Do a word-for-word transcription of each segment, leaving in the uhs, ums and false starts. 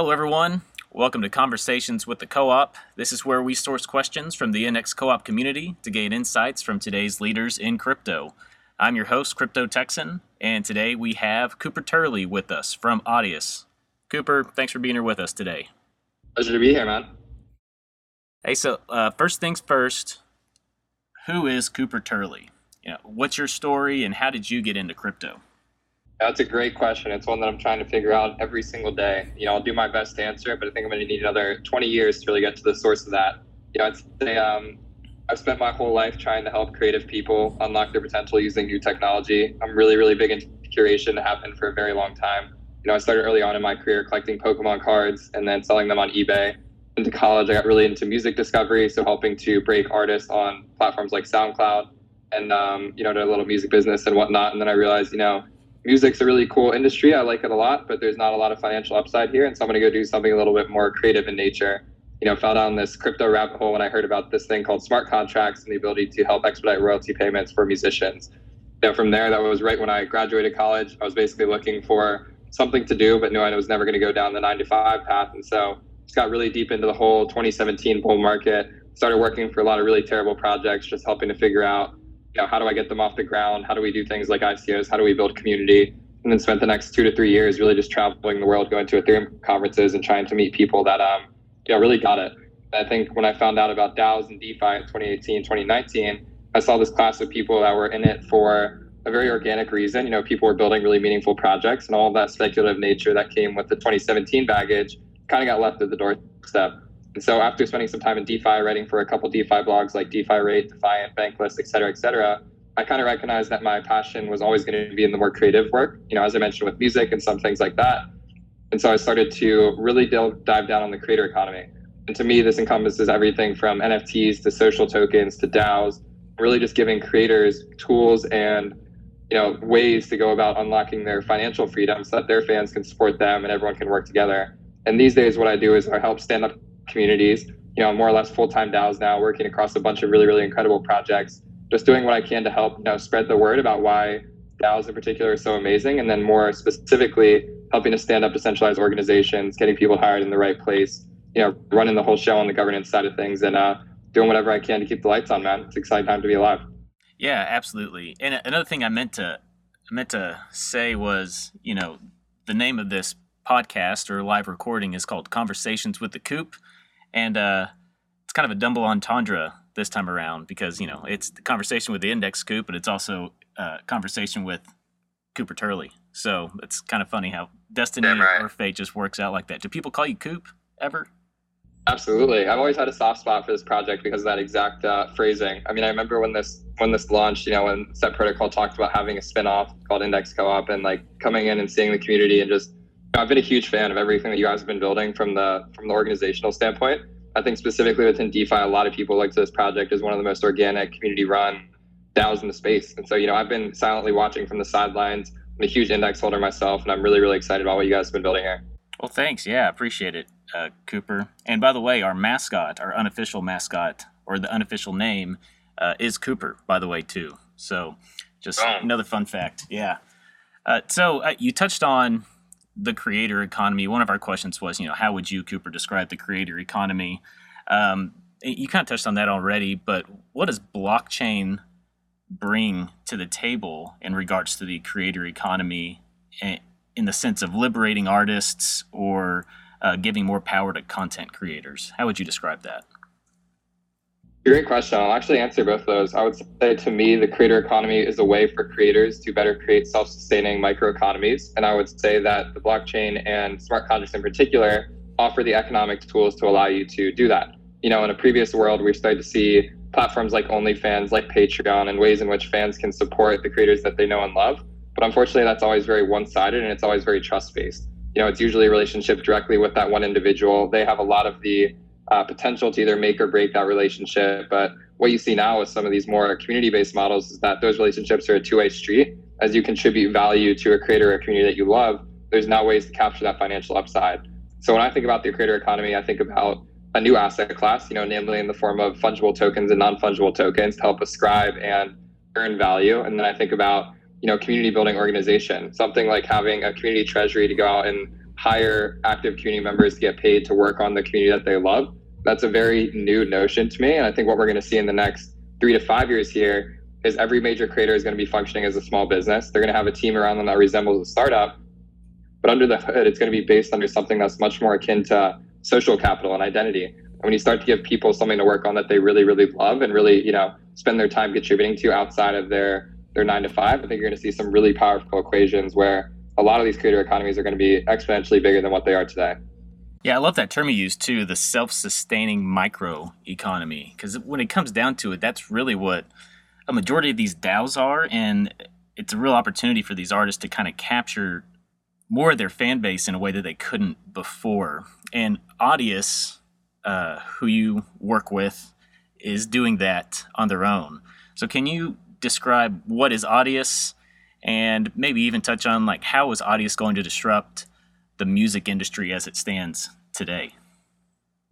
Hello everyone, welcome to Conversations with the Co-op. This is where we source questions from the Index Co-op community to gain insights from today's leaders in crypto. I'm your host, Crypto Texan, and today we have Cooper Turley with us from Audius. Cooper, thanks for being here with us today. Pleasure to be here, man. Hey, so uh, first things first, who is Cooper Turley? You know, what's your story and how did you get into crypto? That's a great question. It's one that I'm trying to figure out every single day. You know, I'll do my best to answer it, but I think I'm going to need another twenty years to really get to the source of that. You know, I'd say um, I've spent my whole life trying to help creative people unlock their potential using new technology. I'm really, really big into curation. It happened for a very long time. You know, I started early on in my career collecting Pokemon cards and then selling them on eBay. Into college, I got really into music discovery, so helping to break artists on platforms like SoundCloud and, um, you know, did a little music business and whatnot. And then I realized, you know, music's a really cool industry. I like it a lot, but there's not a lot of financial upside here. And so I'm going to go do something a little bit more creative in nature. You know, fell down this crypto rabbit hole when I heard about this thing called smart contracts and the ability to help expedite royalty payments for musicians. You know, from there, that was right when I graduated college. I was basically looking for something to do, but knew I was never going to go down the nine to five path. And so just got really deep into the whole twenty seventeen bull market, started working for a lot of really terrible projects, just helping to figure out, you know, how do I get them off the ground? How do we do things like I C Os? How do we build community? And then spent the next two to three years really just traveling the world, going to Ethereum conferences and trying to meet people that, um, you know, really got it. And I think when I found out about DAOs and DeFi in twenty eighteen, twenty nineteen, I saw this class of people that were in it for a very organic reason. You know, people were building really meaningful projects, and all that speculative nature that came with the twenty seventeen baggage kind of got left at the doorstep. And so after spending some time in DeFi, writing for a couple DeFi blogs like DeFi Rate, Defiant, Bankless, et cetera, et cetera, I kind of recognized that my passion was always going to be in the more creative work, you know, as I mentioned with music and some things like that. And so I started to really delve, dive down on the creator economy. And to me, this encompasses everything from N F Ts to social tokens to DAOs, really just giving creators tools and, you know, ways to go about unlocking their financial freedom so that their fans can support them and everyone can work together. And these days, what I do is I help stand up communities. You know, more or less full-time DAOs now, working across a bunch of really, really incredible projects, just doing what I can to help, you know, spread the word about why DAOs in particular are so amazing, and then more specifically, helping to stand up decentralized organizations, getting people hired in the right place, you know, running the whole show on the governance side of things, and uh, doing whatever I can to keep the lights on, man. It's an exciting time to be alive. Yeah, absolutely. And another thing I meant to I meant to say was, you know, the name of this podcast or live recording is called Conversations with the Coop. And uh, it's kind of a double entendre this time around because, you know, it's the conversation with the Index Coop, but it's also a conversation with Cooper Turley. So it's kind of funny how destiny right. or fate just works out like that. Do people call you Coop ever? Absolutely. I've always had a soft spot for this project because of that exact uh, phrasing. I mean, I remember when this when this launched, you know, when Set Protocol talked about having a spinoff called Index Co-op and like coming in and seeing the community and just, I've been a huge fan of everything that you guys have been building from the from the organizational standpoint. I think specifically within DeFi, a lot of people look to this project as one of the most organic community-run DAOs in the space. And so, you know, I've been silently watching from the sidelines. I'm a huge Index holder myself, and I'm really, really excited about what you guys have been building here. Well, thanks. Yeah, appreciate it, uh, Cooper. And by the way, our mascot, our unofficial mascot, or the unofficial name, uh, is Cooper, by the way, too. So just um. another fun fact. Yeah. Uh, so uh, you touched on the creator economy. One of our questions was, you know, how would you, Cooper, describe the creator economy? Um, you kind of touched on that already, but what does blockchain bring to the table in regards to the creator economy in the sense of liberating artists or uh, giving more power to content creators? How would you describe that? Great question. I'll actually answer both of those. I would say to me, the creator economy is a way for creators to better create self-sustaining microeconomies. And I would say that the blockchain and smart contracts in particular offer the economic tools to allow you to do that. You know, in a previous world, we started to see platforms like OnlyFans, like Patreon, and ways in which fans can support the creators that they know and love. But unfortunately, that's always very one-sided and it's always very trust-based. You know, it's usually a relationship directly with that one individual. They have a lot of the Uh, potential to either make or break that relationship. But what you see now with some of these more community-based models is that those relationships are a two-way street. As you contribute value to a creator or a community that you love, there's now ways to capture that financial upside. So when I think about the creator economy, I think about a new asset class, you know, namely in the form of fungible tokens and non-fungible tokens to help ascribe and earn value. And then I think about, you know, community building organization, something like having a community treasury to go out and hire active community members to get paid to work on the community that they love. That's a very new notion to me. And I think what we're going to see in the next three to five years here is every major creator is going to be functioning as a small business. They're going to have a team around them that resembles a startup, but under the hood, it's going to be based under something that's much more akin to social capital and identity. And when you start to give people something to work on that they really, really love and really, you know, spend their time contributing to outside of their, their nine to five, I think you're going to see some really powerful equations where a lot of these creator economies are going to be exponentially bigger than what they are today. Yeah, I love that term you used too, the self-sustaining micro economy, because when it comes down to it, that's really what a majority of these DAOs are. And it's a real opportunity for these artists to kind of capture more of their fan base in a way that they couldn't before. And Audius, uh, who you work with, is doing that on their own. So can you describe what is Audius, and maybe even touch on like how is Audius going to disrupt the music industry as it stands today?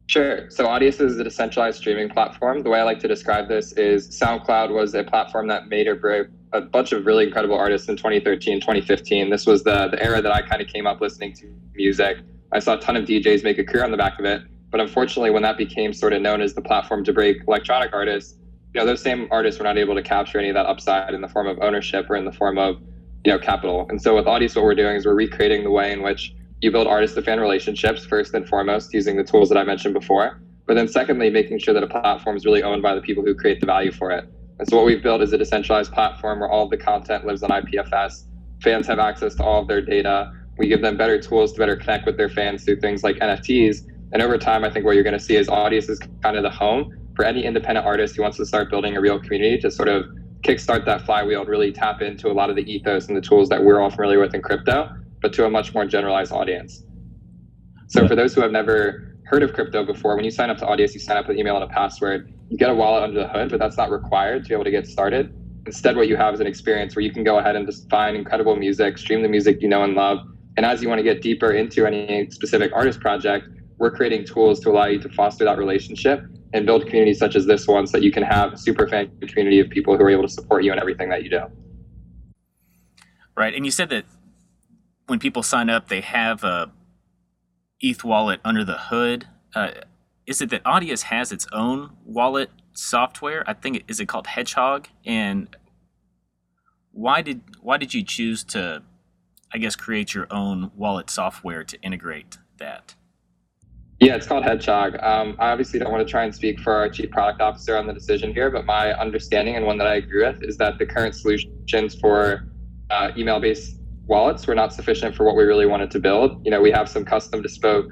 Sure. So Audius is a decentralized streaming platform. The way I like to describe this is SoundCloud was a platform that made or broke a bunch of really incredible artists in twenty thirteen, twenty fifteen. This was the, the era that I kind of came up listening to music. I saw a ton of D Js make a career on the back of it. But unfortunately, when that became sort of known as the platform to break electronic artists, you know, those same artists were not able to capture any of that upside in the form of ownership or in the form of, you know, capital. And so with Audius, what we're doing is we're recreating the way in which you build artist to fan relationships, first and foremost, using the tools that I mentioned before, but then secondly, making sure that a platform is really owned by the people who create the value for it. And so what we've built is a decentralized platform where all of the content lives on I P F S. Fans have access to all of their data. We give them better tools to better connect with their fans through things like N F Ts. And over time, I think what you're going to see is Audius is kind of the home for any independent artist who wants to start building a real community to sort of kickstart that flywheel and really tap into a lot of the ethos and the tools that we're all familiar with in crypto, but to a much more generalized audience. So for those who have never heard of crypto before, when you sign up to Audius, you sign up with an email and a password. You get a wallet under the hood, but that's not required to be able to get started. Instead, what you have is an experience where you can go ahead and just find incredible music, stream the music you know and love. And as you want to get deeper into any specific artist project, we're creating tools to allow you to foster that relationship and build communities such as this one so that you can have a super fan community of people who are able to support you in everything that you do. Right. And you said that when people sign up, they have a E T H wallet under the hood. Uh, is it that Audius has its own wallet software? I think, is it called Hedgehog? And why did why did you choose to, I guess, create your own wallet software to integrate that? Yeah, it's called Hedgehog. Um, I obviously don't want to try and speak for our chief product officer on the decision here, but my understanding, and one that I agree with, is that the current solutions for uh, email-based wallets were not sufficient for what we really wanted to build. You know, we have some custom bespoke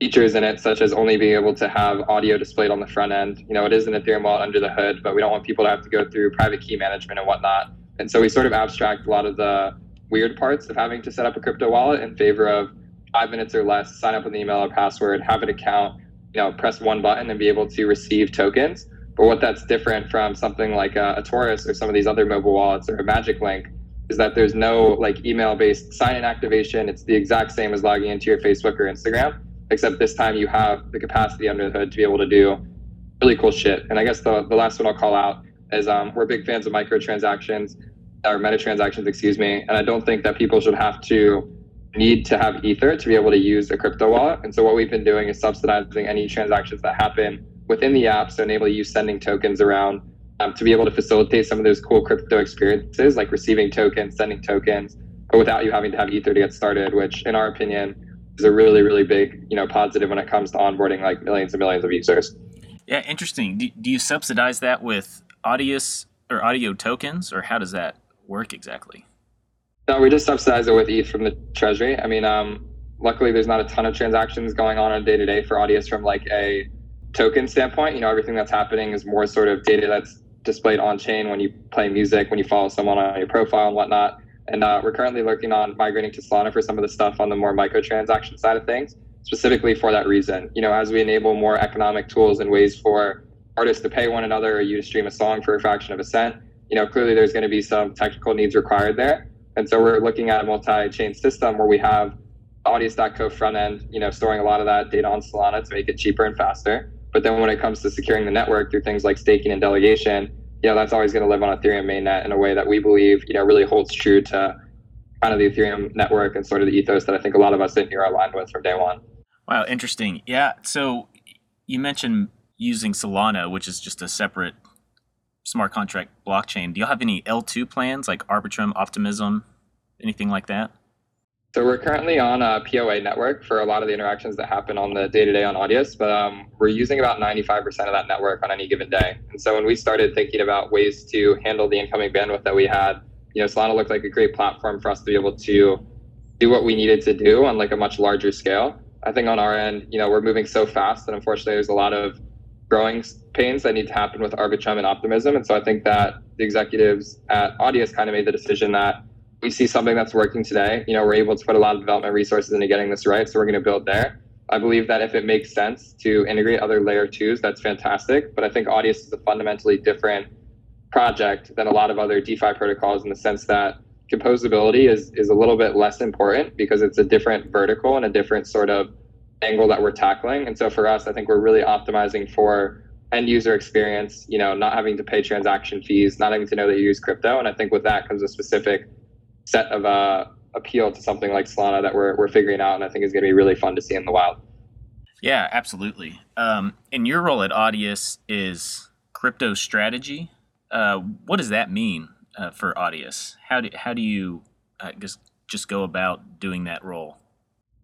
features in it, such as only being able to have audio displayed on the front end. You know, it is an Ethereum wallet under the hood, but we don't want people to have to go through private key management and whatnot. And so we sort of abstract a lot of the weird parts of having to set up a crypto wallet in favor of five minutes or less, sign up with an email or password, have an account, you know, press one button and be able to receive tokens. But what that's different from something like a, a Taurus or some of these other mobile wallets or a Magic Link is that there's no like email-based sign-in activation. It's the exact same as logging into your Facebook or Instagram, except this time you have the capacity under the hood to be able to do really cool shit. And I guess the, the last one I'll call out is um, we're big fans of microtransactions, or metatransactions, excuse me. And I don't think that people should have to need to have Ether to be able to use a crypto wallet. And so what we've been doing is subsidizing any transactions that happen within the app, so enable you sending tokens around Um, to be able to facilitate some of those cool crypto experiences, like receiving tokens, sending tokens, but without you having to have Ether to get started, which in our opinion is a really, really big, you know, positive when it comes to onboarding like millions and millions of users. Yeah, interesting. Do, do you subsidize that with Audius or audio tokens, or how does that work exactly? No, we just subsidize it with E T H from the treasury. I mean, um, luckily there's not a ton of transactions going on on a day-to-day for Audius from like a token standpoint. You know, everything that's happening is more sort of data that's displayed on chain when you play music, when you follow someone on your profile and whatnot. And uh, we're currently working on migrating to Solana for some of the stuff on the more microtransaction side of things, specifically for that reason. You know, as we enable more economic tools and ways for artists to pay one another or you to stream a song for a fraction of a cent, you know, clearly there's going to be some technical needs required there. And so we're looking at a multi-chain system where we have Audius dot co front end, you know, storing a lot of that data on Solana to make it cheaper and faster. But then when it comes to securing the network through things like staking and delegation, you know, that's always going to live on Ethereum mainnet in a way that we believe, you know, really holds true to kind of the Ethereum network and sort of the ethos that I think a lot of us in here are aligned with from day one. Wow, interesting. Yeah, so you mentioned using Solana, which is just a separate smart contract blockchain. Do you have any L two plans like Arbitrum, Optimism, anything like that? So we're currently on a P O A network for a lot of the interactions that happen on the day-to-day on Audius, but um, we're using about ninety-five percent of that network on any given day. And so when we started thinking about ways to handle the incoming bandwidth that we had, you know, Solana looked like a great platform for us to be able to do what we needed to do on like a much larger scale. I think on our end, you know, we're moving so fast that unfortunately there's a lot of growing pains that need to happen with Arbitrum and Optimism. And so I think that the executives at Audius kind of made the decision that we see something that's working today. You know, we're able to put a lot of development resources into getting this right, so we're going to build there. I believe that if it makes sense to integrate other layer twos, that's fantastic. But I think Audius is a fundamentally different project than a lot of other DeFi protocols in the sense that composability is, is a little bit less important because it's a different vertical and a different sort of angle that we're tackling. And so for us, I think we're really optimizing for end user experience, you know, not having to pay transaction fees, not having to know that you use crypto. And I think with that comes a specific set of uh, appeal to something like Solana that we're we're figuring out, and I think is going to be really fun to see in the wild. Yeah, absolutely. Um, and your role at Audius is crypto strategy. Uh, what does that mean uh, for Audius? How do how do you uh, just just go about doing that role?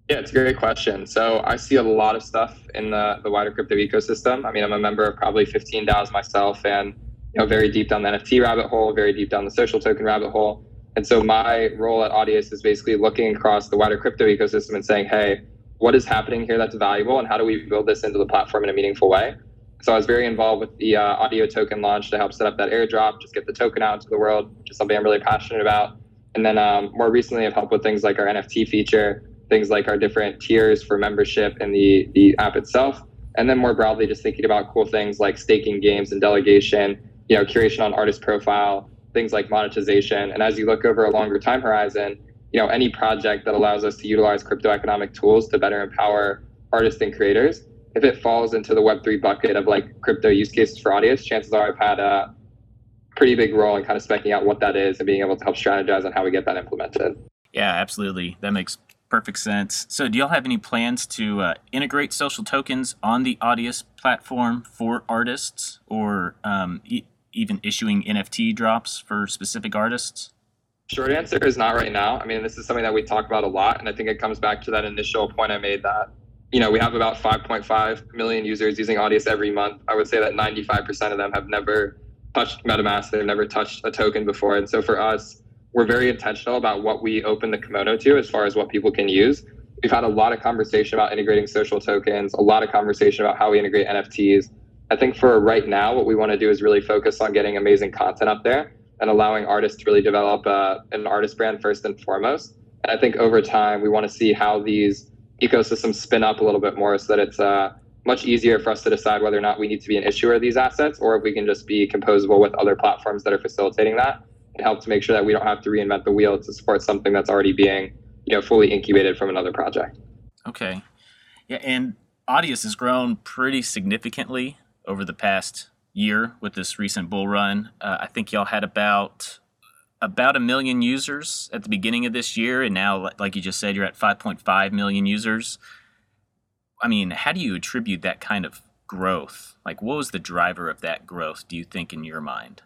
Yeah, it's a great question. So I see a lot of stuff in the the wider crypto ecosystem. I mean, I'm a member of probably fifteen DAOs myself, and you know, very deep down the N F T rabbit hole, very deep down the social token rabbit hole. And so my role at Audius is basically looking across the wider crypto ecosystem and saying, hey, what is happening here that's valuable and how do we build this into the platform in a meaningful way? So I was very involved with the uh, audio token launch to help set up that airdrop, just get the token out into the world, which is something I'm really passionate about. And then um, more recently, I've helped with things like our N F T feature, things like our different tiers for membership and the, the app itself. And then more broadly, just thinking about cool things like staking games and delegation, you know, curation on artist profile, things like monetization. And as you look over a longer time horizon, you know, any project that allows us to utilize crypto economic tools to better empower artists and creators, if it falls into the Web three bucket of like crypto use cases for Audius, chances are I've had a pretty big role in kind of speccing out what that is and being able to help strategize on how we get that implemented. Yeah, absolutely. That makes perfect sense. So do y'all have any plans to uh, integrate social tokens on the Audius platform for artists or um, e- even issuing N F T drops for specific artists? Short answer is not right now. I mean, this is something that we talk about a lot, and I think it comes back to that initial point I made that, you know, we have about five point five million users using Audius every month. I would say that ninety-five percent of them have never touched MetaMask. They've never touched a token before. And so for us, we're very intentional about what we open the kimono to as far as what people can use. We've had a lot of conversation about integrating social tokens, a lot of conversation about how we integrate N F Ts. I think for right now, what we want to do is really focus on getting amazing content up there and allowing artists to really develop uh, an artist brand first and foremost. And I think over time, we want to see how these ecosystems spin up a little bit more so that it's uh, much easier for us to decide whether or not we need to be an issuer of these assets or if we can just be composable with other platforms that are facilitating that and help to make sure that we don't have to reinvent the wheel to support something that's already being, you know, fully incubated from another project. Okay. Yeah, and Audius has grown pretty significantly over the past year with this recent bull run. Uh, I think y'all had about about a million users at the beginning of this year, and now, like you just said, you're at five point five million users. I mean, how do you attribute that kind of growth? Like, what was the driver of that growth, do you think, in your mind?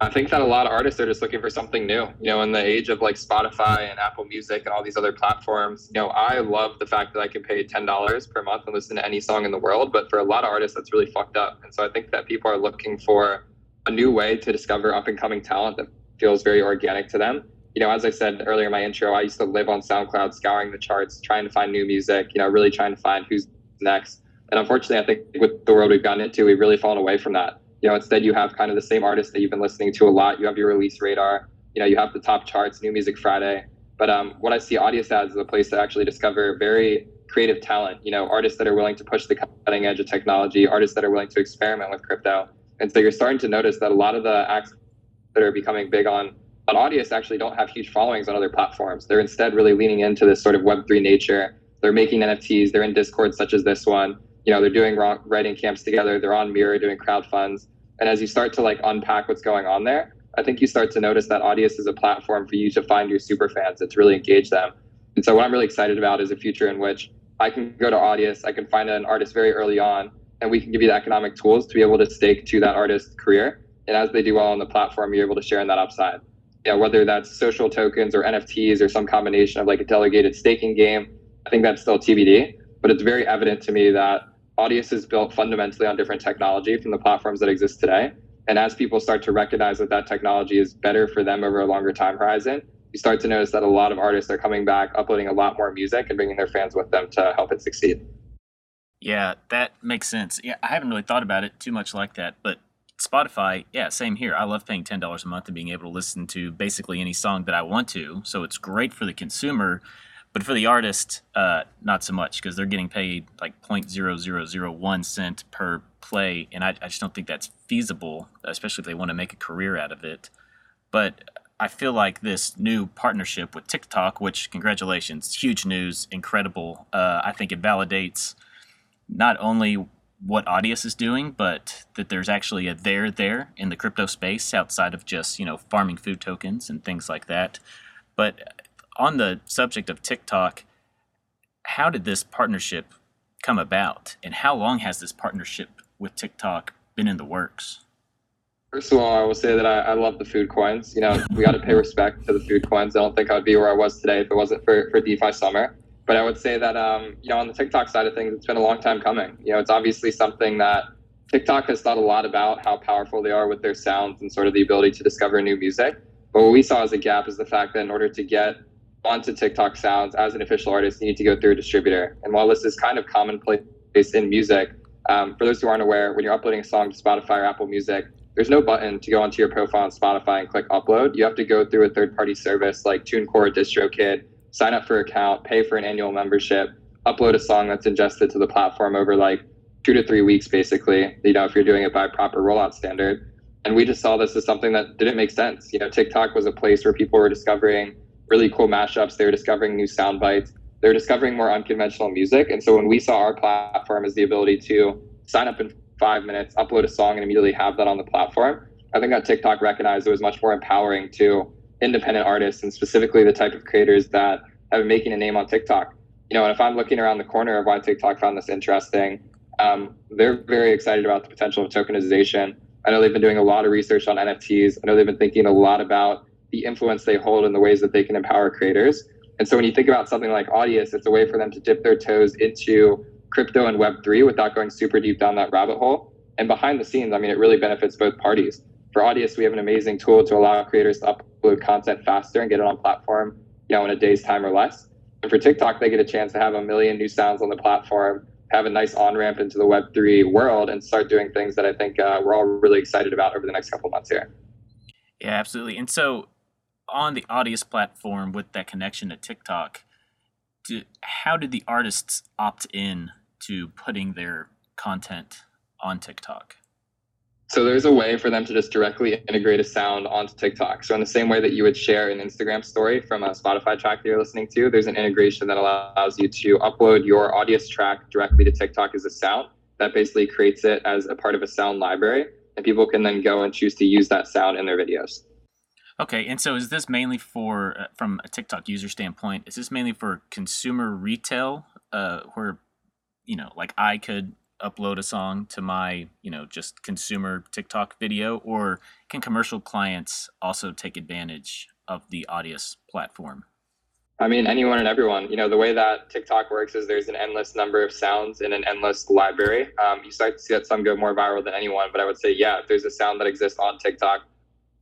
I think that a lot of artists are just looking for something new. You know, in the age of like Spotify and Apple Music and all these other platforms, you know, I love the fact that I can pay ten dollars per month and listen to any song in the world. But for a lot of artists, that's really fucked up. And so I think that people are looking for a new way to discover up and coming talent that feels very organic to them. You know, as I said earlier in my intro, I used to live on SoundCloud, scouring the charts, trying to find new music, you know, really trying to find who's next. And unfortunately, I think with the world we've gotten into, we've really fallen away from that. You know, instead you have kind of the same artists that you've been listening to a lot. You have your release radar, you know, you have the top charts, New Music Friday. But um, what I see Audius as is a place to actually discover very creative talent, you know, artists that are willing to push the cutting edge of technology, artists that are willing to experiment with crypto. And so you're starting to notice that a lot of the acts that are becoming big on, on Audius actually don't have huge followings on other platforms. They're instead really leaning into this sort of Web three nature. They're making N F Ts, they're in Discord such as this one. You know, they're doing writing camps together, they're on Mirror doing crowdfunds. And as you start to like unpack what's going on there, I think you start to notice that Audius is a platform for you to find your super fans and to really engage them. And so what I'm really excited about is a future in which I can go to Audius, I can find an artist very early on, and we can give you the economic tools to be able to stake to that artist's career. And as they do well on the platform, you're able to share in that upside. Yeah, whether that's social tokens or N F Ts or some combination of like a delegated staking game, I think that's still T B D. But it's very evident to me that Audius is built fundamentally on different technology from the platforms that exist today. And as people start to recognize that that technology is better for them over a longer time horizon, you start to notice that a lot of artists are coming back, uploading a lot more music and bringing their fans with them to help it succeed. Yeah, that makes sense. Yeah, I haven't really thought about it too much like that, but Spotify, yeah, same here. I love paying ten dollars a month and being able to listen to basically any song that I want to. So it's great for the consumer, but for the artist, uh, not so much, because they're getting paid like zero point zero zero zero one cent per play. And I, I just don't think that's feasible, especially if they want to make a career out of it. But I feel like this new partnership with TikTok, which congratulations, huge news, incredible. Uh, I think it validates not only what Audius is doing, but that there's actually a there there in the crypto space outside of just, you know, farming food tokens and things like that. But on the subject of TikTok, how did this partnership come about, and how long has this partnership with TikTok been in the works? First of all, I will say that I, I love the food coins. You know, we got to pay respect to the food coins. I don't think I would be where I was today if it wasn't for, for DeFi Summer. But I would say that, um, you know, on the TikTok side of things, it's been a long time coming. You know, it's obviously something that TikTok has thought a lot about, how powerful they are with their sounds and sort of the ability to discover new music. But what we saw as a gap is the fact that in order to get onto TikTok sounds as an official artist, you need to go through a distributor. And while this is kind of commonplace in music, um, for those who aren't aware, when you're uploading a song to Spotify or Apple Music, there's no button to go onto your profile on Spotify and click upload. You have to go through a third-party service like TuneCore, DistroKid, sign up for an account, pay for an annual membership, upload a song that's ingested to the platform over like two to three weeks, basically, you know, if you're doing it by proper rollout standard. And we just saw this as something that didn't make sense. You know, TikTok was a place where people were discovering really cool mashups. They were discovering new sound bites. They were discovering more unconventional music. And so when we saw our platform as the ability to sign up in five minutes, upload a song and immediately have that on the platform, I think that TikTok recognized it was much more empowering to independent artists, and specifically the type of creators that have been making a name on TikTok. You know, and if I'm looking around the corner of why TikTok found this interesting, um, they're very excited about the potential of tokenization. I know they've been doing a lot of research on N F Ts. I know they've been thinking a lot about the influence they hold and the ways that they can empower creators. And so when you think about something like Audius, it's a way for them to dip their toes into crypto and Web three without going super deep down that rabbit hole. And behind the scenes, I mean, it really benefits both parties. For Audius, we have an amazing tool to allow creators to upload content faster and get it on platform, you know, in a day's time or less. And for TikTok, they get a chance to have a million new sounds on the platform, have a nice on-ramp into the Web three world, and start doing things that I think uh, we're all really excited about over the next couple of months here. Yeah, absolutely. And so on the Audius platform with that connection to TikTok, do, how did the artists opt in to putting their content on TikTok? So there's a way for them to just directly integrate a sound onto TikTok. So in the same way that you would share an Instagram story from a Spotify track that you're listening to, there's an integration that allows you to upload your Audius track directly to TikTok as a sound. That basically creates it as a part of a sound library, and people can then go and choose to use that sound in their videos. Okay, and so is this mainly for, uh, from a TikTok user standpoint, is this mainly for consumer retail, uh, where, you know, like I could upload a song to my, you know, just consumer TikTok video, or can commercial clients also take advantage of the Audius platform? I mean, anyone and everyone. You know, the way that TikTok works is there's an endless number of sounds in an endless library. Um, you start to see that some go more viral than anyone, but I would say, yeah, if there's a sound that exists on TikTok,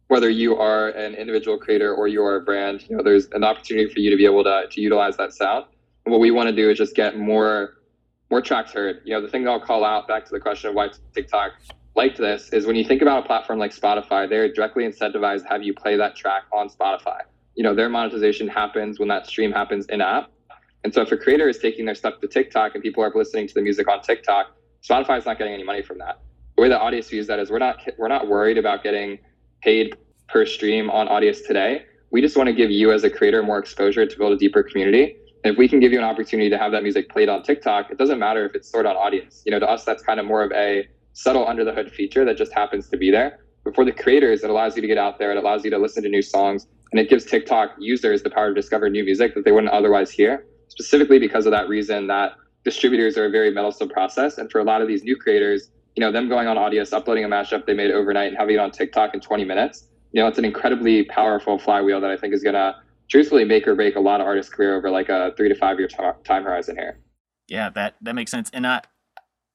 whether you are an individual creator or you are a brand, you know, there's an opportunity for you to be able to, to utilize that sound. And what we want to do is just get more more tracks heard. You know, the thing that I'll call out back to the question of why TikTok liked this is when you think about a platform like Spotify, they're directly incentivized to have you play that track on Spotify. You know, their monetization happens when that stream happens in app. And so if a creator is taking their stuff to TikTok and people are listening to the music on TikTok, Spotify is not getting any money from that. The way the audience views that is we're not we're not worried about getting paid per stream on Audius today. We just want to give you as a creator more exposure to build a deeper community. And if we can give you an opportunity to have that music played on TikTok, it doesn't matter if it's stored on Audius. You know, to us, that's kind of more of a subtle under the hood feature that just happens to be there. But for the creators, it allows you to get out there. It allows you to listen to new songs. And it gives TikTok users the power to discover new music that they wouldn't otherwise hear, specifically because of that reason that distributors are a very meddlesome process. And for a lot of these new creators, you know, them going on Audius, uploading a mashup they made overnight and having it on TikTok in twenty minutes, you know, it's an incredibly powerful flywheel that I think is going to truthfully make or break a lot of artists' career over like a three to five year t- time horizon here. Yeah, that, that makes sense. And I,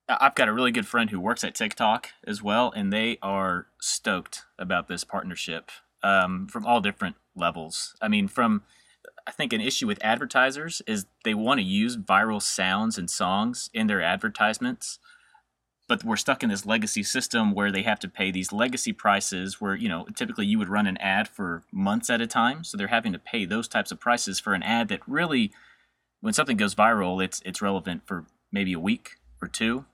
I've got a really good friend who works at TikTok as well, and they are stoked about this partnership um, from all different levels. I mean, from, I think an issue with advertisers is they want to use viral sounds and songs in their advertisements, but we're stuck in this legacy system where they have to pay these legacy prices where, you know, typically you would run an ad for months at a time. So they're having to pay those types of prices for an ad that really, when something goes viral, it's it's relevant for maybe a week or two.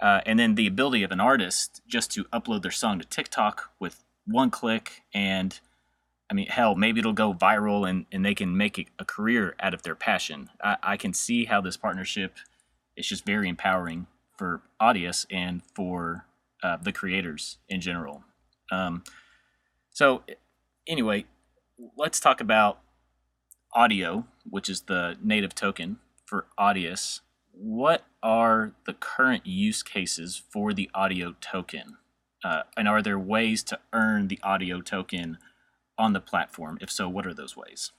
Uh, and then the ability of an artist just to upload their song to TikTok with one click, and I mean, hell, maybe it'll go viral and, and they can make a career out of their passion. I, I can see how this partnership is just very empowering for Audius and for uh, the creators in general. Um, so anyway, let's talk about Audio, which is the native token for Audius. What are the current use cases for the Audio token? Uh, and are there ways to earn the Audio token on the platform? If so, what are those ways?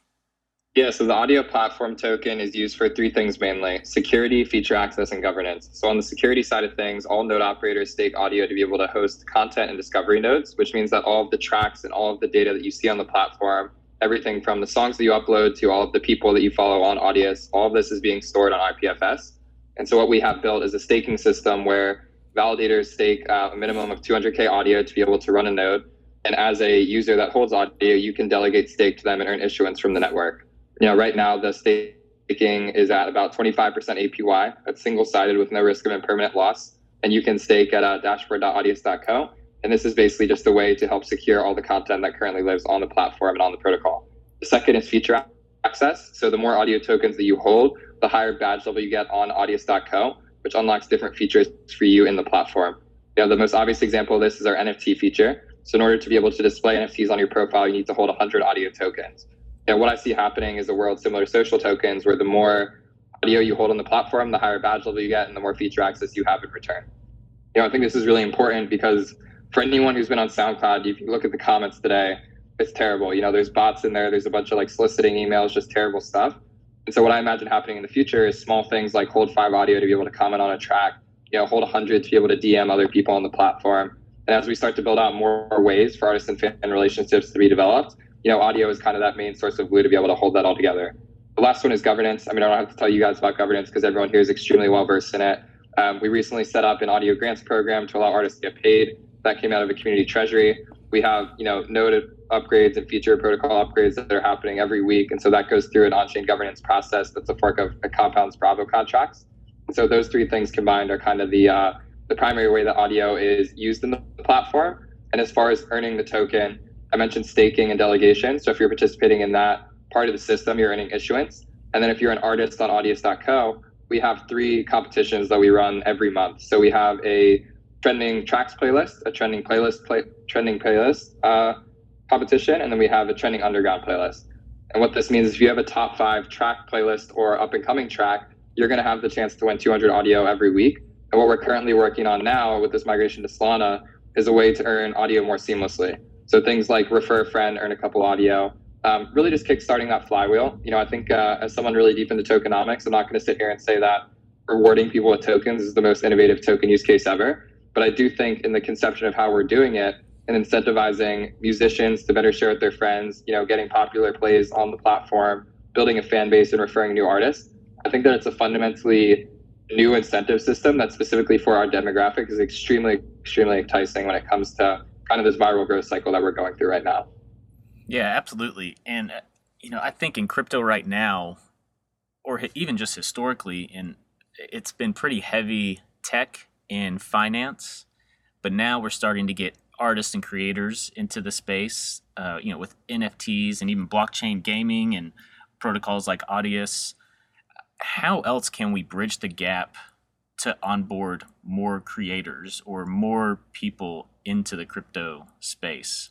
Yeah, so the Audio platform token is used for three things mainly: security, feature access, and governance. So on the security side of things, all node operators stake Audio to be able to host content and discovery nodes, which means that all of the tracks and all of the data that you see on the platform, everything from the songs that you upload to all of the people that you follow on Audius, all of this is being stored on I P F S. And so what we have built is a staking system where validators stake uh, a minimum of two hundred K Audio to be able to run a node. And as a user that holds Audio, you can delegate stake to them and earn issuance from the network. You know, right now the staking is at about twenty-five percent A P Y. That's single-sided with no risk of impermanent loss. And you can stake at uh, dashboard dot audius dot co. And this is basically just a way to help secure all the content that currently lives on the platform and on the protocol. The second is feature access. So the more Audio tokens that you hold, the higher badge level you get on audius dot co, which unlocks different features for you in the platform. You know, the most obvious example of this is our N F T feature. So in order to be able to display N F Ts on your profile, you need to hold one hundred Audio tokens. And what I see happening is a world similar to social tokens, where the more Audio you hold on the platform, the higher badge level you get and the more feature access you have in return. You know, I think this is really important because for anyone who's been on SoundCloud, if you look at the comments today, it's terrible. You know, there's bots in there. There's a bunch of like soliciting emails, just terrible stuff. And so what I imagine happening in the future is small things like hold five Audio to be able to comment on a track, you know, hold one hundred to be able to D M other people on the platform. And as we start to build out more ways for artists and fan relationships to be developed, you know, Audio is kind of that main source of glue to be able to hold that all together. The last one is governance. I mean, I don't have to tell you guys about governance because everyone here is extremely well-versed in it. Um, we recently set up an Audio grants program to allow artists to get paid. That came out of a community treasury. We have, you know, node upgrades and feature protocol upgrades that are happening every week. And so that goes through an on-chain governance process that's a fork of a Compound's Bravo contracts. And so those three things combined are kind of the uh, the primary way that Audio is used in the platform. And as far as earning the token, I mentioned staking and delegation. So if you're participating in that part of the system, you're earning issuance. And then if you're an artist on audius dot co, we have three competitions that we run every month. So we have a trending tracks playlist, a trending playlist, play, trending playlist uh, competition, and then we have a trending underground playlist. And what this means is if you have a top five track playlist or up and coming track, you're going to have the chance to win two hundred Audio every week. And what we're currently working on now with this migration to Solana is a way to earn Audio more seamlessly. So things like refer a friend, earn a couple Audio, um, really just kickstarting that flywheel. You know, I think uh, as someone really deep into tokenomics, I'm not going to sit here and say that rewarding people with tokens is the most innovative token use case ever. But I do think in the conception of how we're doing it and incentivizing musicians to better share with their friends, you know, getting popular plays on the platform, building a fan base and referring new artists, I think that it's a fundamentally new incentive system that specifically for our demographic is extremely, extremely enticing when it comes to kind of this viral growth cycle that we're going through right now. Yeah, absolutely. And, you know, I think in crypto right now, or even just historically, and it's been pretty heavy tech in finance, but now we're starting to get artists and creators into the space, uh, you know, with N F Ts and even blockchain gaming and protocols like Audius. How else can we bridge the gap to onboard more creators or more people into the crypto space?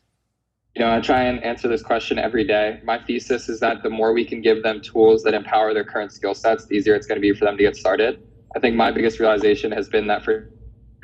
You know, I try and answer this question every day. My thesis is that the more we can give them tools that empower their current skill sets, the easier it's going to be for them to get started. I think my biggest realization has been that for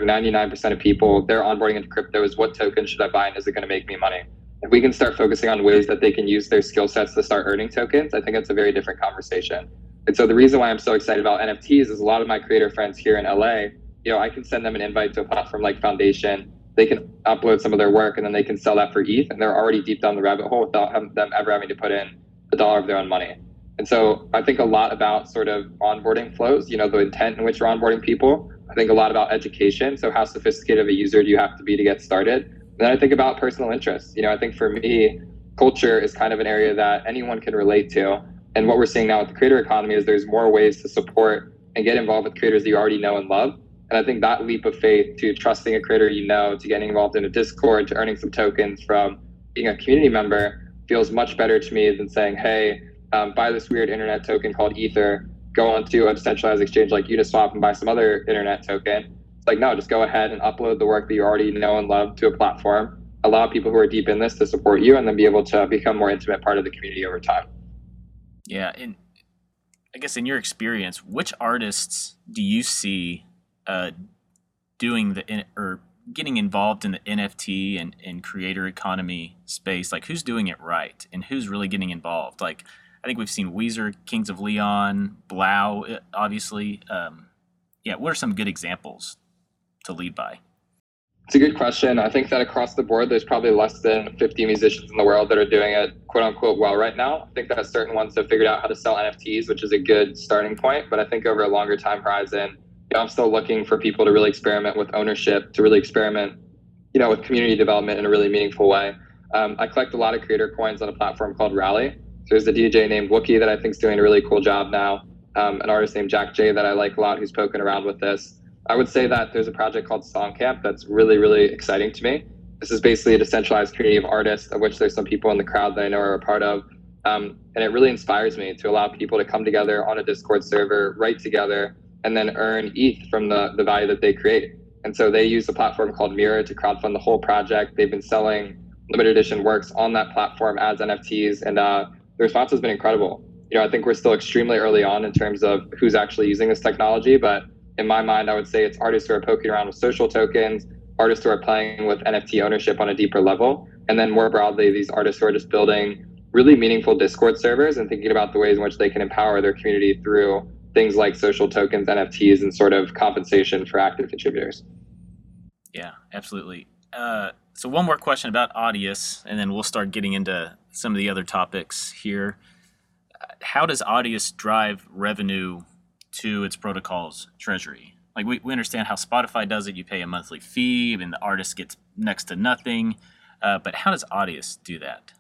ninety-nine percent of people, their onboarding into crypto is, what token should I buy and is it going to make me money? If we can start focusing on ways that they can use their skill sets to start earning tokens, I think it's a very different conversation. And so the reason why I'm so excited about N F Ts is a lot of my creator friends here in L A, you know, I can send them an invite to a platform like Foundation. They can upload some of their work and then they can sell that for E T H, and they're already deep down the rabbit hole without them ever having to put in a dollar of their own money. And so I think a lot about sort of onboarding flows, you know, the intent in which you're onboarding people. I think a lot about education. So how sophisticated of a user do you have to be to get started? And then I think about personal interests. You know, I think for me, culture is kind of an area that anyone can relate to. And what we're seeing now with the creator economy is there's more ways to support and get involved with creators that you already know and love. And I think that leap of faith to trusting a creator you know, to getting involved in a Discord, to earning some tokens from being a community member feels much better to me than saying, hey, um, buy this weird internet token called Ether, go onto a decentralized exchange like Uniswap and buy some other internet token. It's like, no, just go ahead and upload the work that you already know and love to a platform, allow people who are deep in this to support you, and then be able to become more intimate part of the community over time. Yeah. And I guess in your experience, which artists do you see Uh, doing the or getting involved in the N F T and, and creator economy space? Like, who's doing it right and who's really getting involved? Like, I think we've seen Weezer, Kings of Leon, Blau, obviously. Um, yeah, what are some good examples to lead by? It's a good question. I think that across the board, there's probably less than fifty musicians in the world that are doing it, quote unquote, well right now. I think that certain ones have figured out how to sell N F Ts, which is a good starting point. But I think over a longer time horizon, you know, I'm still looking for people to really experiment with ownership, to really experiment, you know, with community development in a really meaningful way. Um, I collect a lot of creator coins on a platform called Rally. So there's a D J named Wookie that I think is doing a really cool job now. Um, an artist named Jack J that I like a lot, who's poking around with this. I would say that there's a project called Songcamp that's really, really exciting to me. This is basically a decentralized community of artists, of which there's some people in the crowd that I know are a part of. Um, and it really inspires me to allow people to come together on a Discord server, write together, and then earn E T H from the, the value that they create. And so they use a platform called Mirror to crowdfund the whole project. They've been selling limited edition works on that platform as N F Ts, and uh, the response has been incredible. You know, I think we're still extremely early on in terms of who's actually using this technology, but in my mind, I would say it's artists who are poking around with social tokens, artists who are playing with N F T ownership on a deeper level, and then more broadly, these artists who are just building really meaningful Discord servers and thinking about the ways in which they can empower their community through things like social tokens, N F Ts, and sort of compensation for active contributors. Yeah, absolutely. Uh, so one more question about Audius, and then we'll start getting into some of the other topics here. How does Audius drive revenue to its protocol's treasury? Like, we, we understand how Spotify does it. You pay a monthly fee, and the artist gets next to nothing. Uh, but how does Audius do that?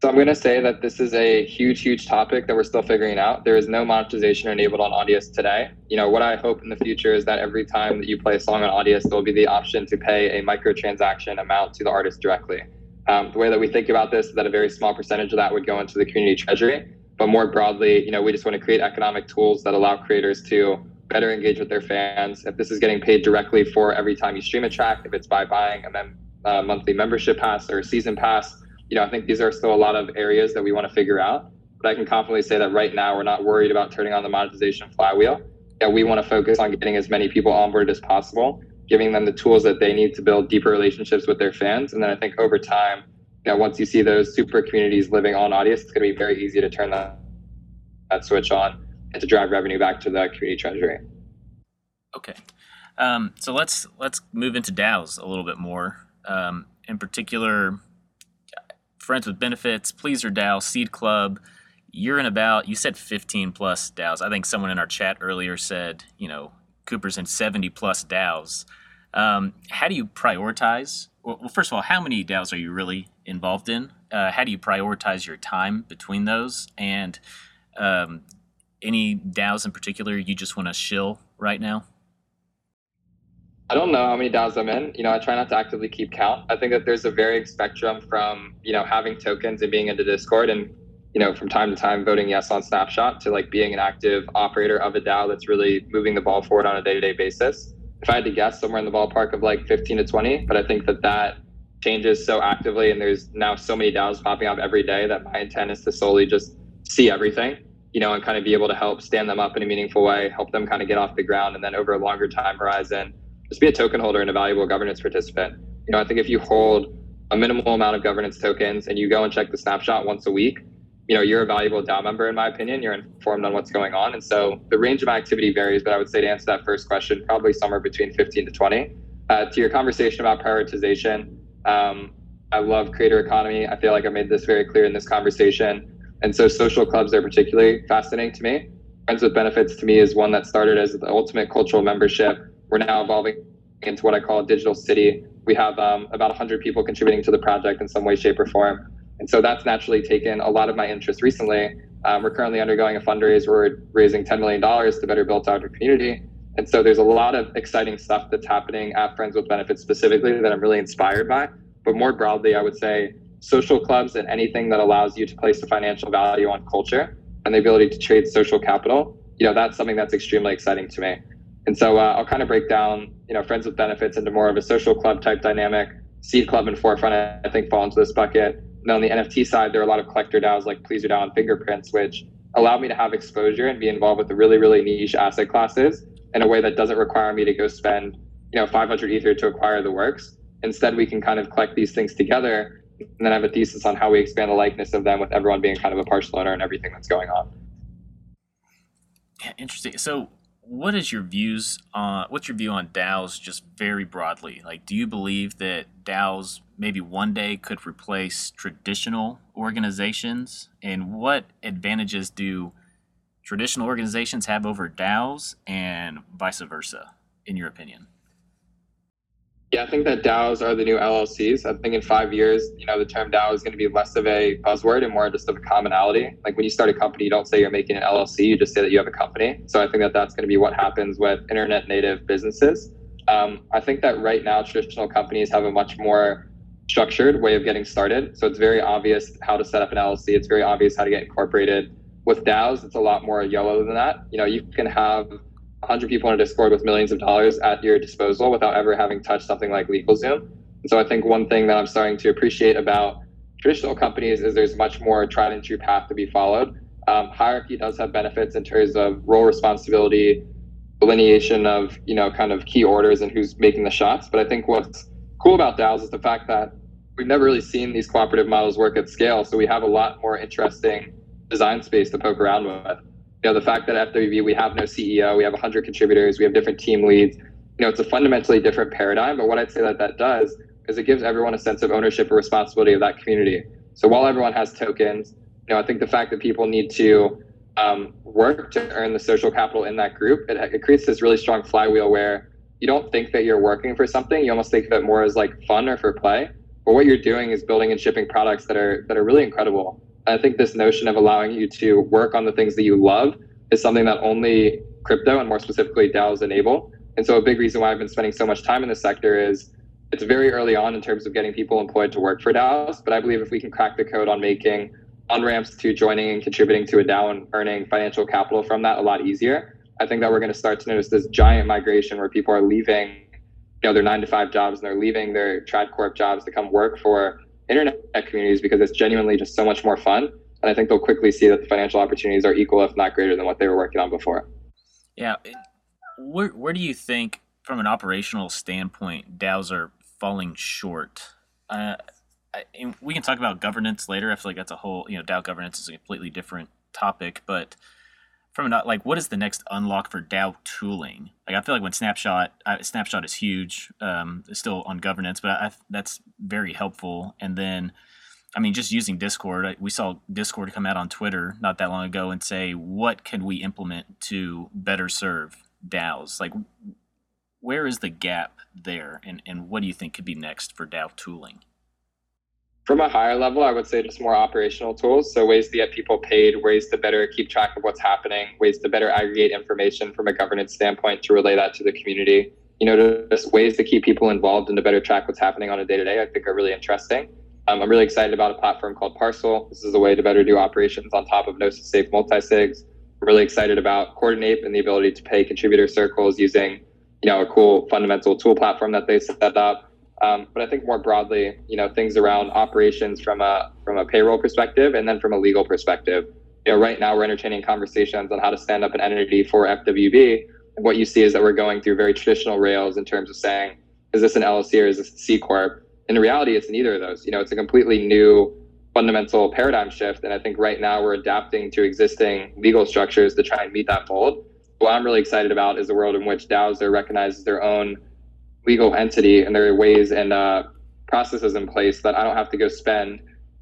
So I'm going to say that this is a huge, huge topic that we're still figuring out. There is no monetization enabled on Audius today. You know, what I hope in the future is that every time that you play a song on Audius, there'll be the option to pay a microtransaction amount to the artist directly. Um, the way that we think about this is that a very small percentage of that would go into the community treasury. But more broadly, you know, we just want to create economic tools that allow creators to better engage with their fans. If this is getting paid directly for every time you stream a track, if it's by buying a mem- uh, monthly membership pass or a season pass, you know, I think these are still a lot of areas that we want to figure out, but I can confidently say that right now we're not worried about turning on the monetization flywheel. That we want to focus on getting as many people onboarded as possible, giving them the tools that they need to build deeper relationships with their fans. And then I think over time, you know, once you see those super communities living on Audius, it's going to be very easy to turn that, that switch on and to drive revenue back to the community treasury. Okay. Um, so let's, let's move into DAOs a little bit more. Um, in particular, Friends with Benefits, Pleaser DAO, Seed Club, you're in about, you said fifteen plus DAOs. I think someone in our chat earlier said, you know, Cooper's in seventy plus DAOs. Um, how do you prioritize? Well, first of all, how many DAOs are you really involved in? Uh, how do you prioritize your time between those? And um, any DAOs in particular you just want to shill right now? I don't know how many DAOs I'm in. You know, I try not to actively keep count. I think that there's a varying spectrum from, you know, having tokens and being into Discord and, you know, from time to time voting yes on Snapshot to like being an active operator of a DAO that's really moving the ball forward on a day-to-day basis. if I had to guess, somewhere in the ballpark of like fifteen to twenty. But I think that that changes so actively, and there's now so many DAOs popping up every day that my intent is to solely just see everything, you know, and kind of be able to help stand them up in a meaningful way, help them kind of get off the ground, and then over a longer time horizon, just be a token holder and a valuable governance participant. You know, I think if you hold a minimal amount of governance tokens and you go and check the snapshot once a week, you know, you're a valuable DAO member, in my opinion. You're informed on what's going on. And so the range of activity varies, but I would say to answer that first question, probably somewhere between fifteen to twenty. Uh, to your conversation about prioritization, um, I love creator economy. I feel like I made this very clear in this conversation. And so social clubs are particularly fascinating to me. Friends with Benefits to me is one that started as the ultimate cultural membership. We're now evolving into what I call a digital city. We have um, about one hundred people contributing to the project in some way, shape, or form. And so that's naturally taken a lot of my interest recently. Um, we're currently undergoing a fundraise where we're raising ten million dollars to better build out our community. And so there's a lot of exciting stuff that's happening at Friends with Benefits specifically that I'm really inspired by. But more broadly, I would say social clubs and anything that allows you to place a financial value on culture and the ability to trade social capital, you know, that's something that's extremely exciting to me. And so uh, I'll kind of break down, you know, Friends with Benefits into more of a social club type dynamic. Seed Club and Forefront, I think, fall into this bucket. And then on the N F T side, there are a lot of collector DAOs like Pleaser DAO and Fingerprints, which allow me to have exposure and be involved with the really, really niche asset classes in a way that doesn't require me to go spend, you know, five hundred Ether to acquire the works. Instead, we can kind of collect these things together and then have a thesis on how we expand the likeness of them with everyone being kind of a partial owner and everything that's going on. Yeah, interesting. So what is your views on, what's your view on DAOs just very broadly? Like, do you believe that DAOs maybe one day could replace traditional organizations? And what advantages do traditional organizations have over DAOs and vice versa, in your opinion? Yeah, I think that DAOs are the new L L Cs. I think in five years, you know, the term DAO is going to be less of a buzzword and more just of a commonality. Like when you start a company, you don't say you're making an L L C, you just say that you have a company. So I think that that's going to be what happens with internet native businesses. Um, I think that right now, traditional companies have a much more structured way of getting started. So it's very obvious how to set up an L L C. It's very obvious how to get incorporated. With DAOs, it's a lot more YOLO than that. You know, you can have one hundred people in a Discord with millions of dollars at your disposal without ever having touched something like LegalZoom. And so I think one thing that I'm starting to appreciate about traditional companies is there's much more tried and true path to be followed. Um, hierarchy does have benefits in terms of role responsibility, delineation of, you know, kind of key orders and who's making the shots. But I think what's cool about DAOs is the fact that we've never really seen these cooperative models work at scale. So we have a lot more interesting design space to poke around with. You know, the fact that at F W B we have no C E O, we have one hundred contributors, we have different team leads. You know, it's a fundamentally different paradigm. But what I'd say that that does is it gives everyone a sense of ownership or responsibility of that community. So while everyone has tokens, you know, I think the fact that people need to um, work to earn the social capital in that group, it, it creates this really strong flywheel where you don't think that you're working for something. You almost think of it more as like fun or for play. But what you're doing is building and shipping products that are that are really incredible. I think this notion of allowing you to work on the things that you love is something that only crypto and more specifically DAOs enable. And so a big reason why I've been spending so much time in this sector is it's very early on in terms of getting people employed to work for DAOs. But I believe if we can crack the code on making on-ramps to joining and contributing to a DAO and earning financial capital from that a lot easier, I think that we're going to start to notice this giant migration where people are leaving, you know, their nine to five jobs and they're leaving their TradCorp jobs to come work for internet communities because it's genuinely just so much more fun. And I think they'll quickly see that the financial opportunities are equal, if not greater, than what they were working on before. Yeah. Where where do you think, from an operational standpoint, DAOs are falling short? Uh, I, and we can talk about governance later. I feel like that's a whole, you know, DAO governance is a completely different topic. But from an, like, what is the next unlock for DAO tooling? Like, I feel like when Snapshot, I, Snapshot is huge, um, it's still on governance, but I, that's very helpful. And then, I mean, just using Discord, I, we saw Discord come out on Twitter not that long ago and say, what can we implement to better serve DAOs? Like, where is the gap there? And, and what do you think could be next for DAO tooling? From a higher level, I would say just more operational tools. So ways to get people paid, ways to better keep track of what's happening, ways to better aggregate information from a governance standpoint to relay that to the community. You know, just ways to keep people involved and to better track what's happening on a day-to-day, I think are really interesting. Um, I'm really excited about a platform called Parcel. This is a way to better do operations on top of Gnosis-safe multisigs. I'm really excited about Coordinate and the ability to pay contributor circles using you know, a cool fundamental tool platform that they set up. Um, but I think more broadly, you know, things around operations from a from a payroll perspective, and then from a legal perspective. You know, right now we're entertaining conversations on how to stand up an entity for F W B. And what you see is that we're going through very traditional rails in terms of saying, is this an L L C or is this a C corp? In reality, it's neither of those. You know, it's a completely new fundamental paradigm shift, and I think right now we're adapting to existing legal structures to try and meet that mold. What I'm really excited about is the world in which DAOs are recognized as their own legal entity, and there are ways and uh, processes in place that I don't have to go spend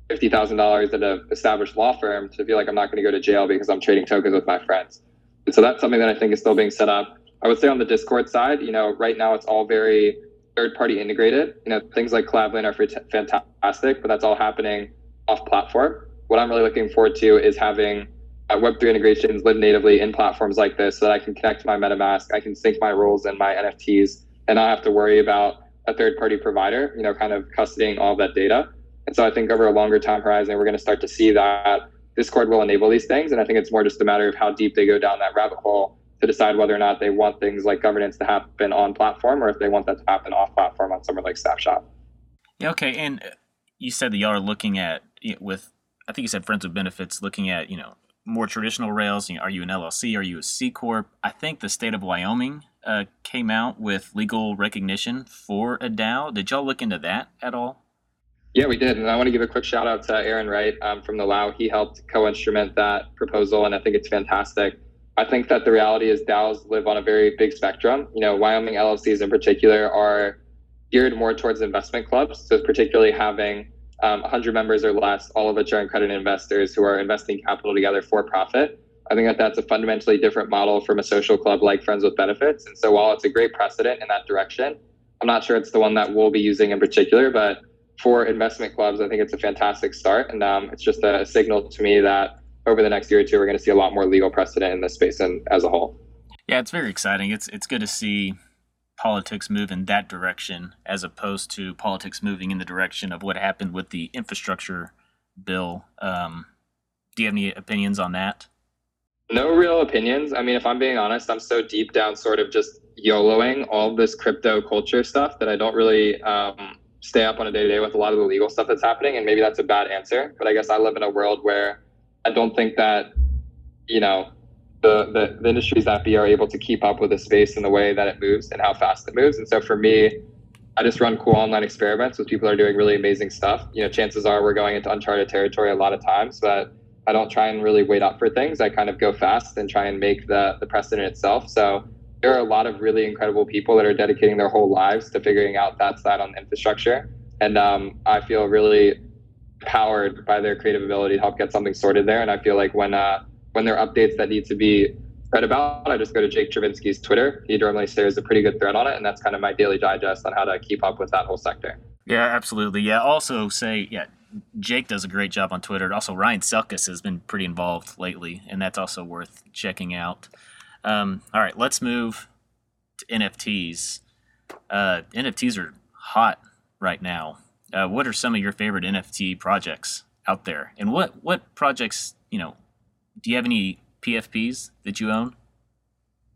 fifty thousand dollars at an established law firm to feel like I'm not going to go to jail because I'm trading tokens with my friends. And so that's something that I think is still being set up. I would say on the Discord side, you know, right now it's all very third-party integrated. You know, things like Collabland are fantastic, but that's all happening off-platform. What I'm really looking forward to is having uh, Web three integrations live natively in platforms like this, so that I can connect to my MetaMask, I can sync my roles and my N F Ts, and not have to worry about a third-party provider, you know, kind of custodying all of that data. And so I think over a longer time horizon, we're going to start to see that Discord will enable these things. And I think it's more just a matter of how deep they go down that rabbit hole to decide whether or not they want things like governance to happen on platform, or if they want that to happen off platform on somewhere like Snapshot. Yeah. Okay. And you said that y'all are looking at with, I think you said Friends with Benefits, looking at, you know, more traditional rails. You know, are you an L L C? Are you a C corp? I think the state of Wyoming uh, came out with legal recognition for a DAO. Did y'all look into that at all? Yeah, we did. And I want to give a quick shout out to Aaron Wright um, from the L A O. He helped co-instrument that proposal, and I think it's fantastic. I think that the reality is DAOs live on a very big spectrum. You know, Wyoming L L Cs in particular are geared more towards investment clubs. So particularly having um, one hundred members or less, all of which are accredited investors who are investing capital together for profit. I think that that's a fundamentally different model from a social club like Friends with Benefits. And so while it's a great precedent in that direction, I'm not sure it's the one that we'll be using in particular, but for investment clubs, I think it's a fantastic start. And um, it's just a signal to me that over the next year or two, we're going to see a lot more legal precedent in this space and as a whole. Yeah, it's very exciting. It's it's good to see politics move in that direction, as opposed to politics moving in the direction of what happened with the infrastructure bill. Um, do you have any opinions on that? No real opinions. I mean, if I'm being honest, I'm so deep down sort of just YOLOing all this crypto culture stuff that I don't really... Um, stay up on a day-to-day with a lot of the legal stuff that's happening, and maybe that's a bad answer, but I guess I live in a world where I don't think that, you know, the, the, the industries that be are able to keep up with the space and the way that it moves and how fast it moves. And so for me, I just run cool online experiments with people that are doing really amazing stuff. You know, chances are we're going into uncharted territory a lot of times, but I don't try and really wait up for things. I kind of go fast and try and make the, the precedent itself. So there are a lot of really incredible people that are dedicating their whole lives to figuring out that side on infrastructure. And um, I feel really powered by their creative ability to help get something sorted there. And I feel like when uh, when there are updates that need to be read about, I just go to Jake Travinsky's Twitter. He normally shares a pretty good thread on it. And that's kind of my daily digest on how to keep up with that whole sector. Yeah, absolutely. Yeah. Also say, yeah, Jake does a great job on Twitter. Also, Ryan Selkis has been pretty involved lately, and that's also worth checking out. Um, all right, let's move to N F Ts. Uh, N F Ts are hot right now. Uh, what are some of your favorite N F T projects out there? And what, what projects, you know, do you have any P F Ps that you own?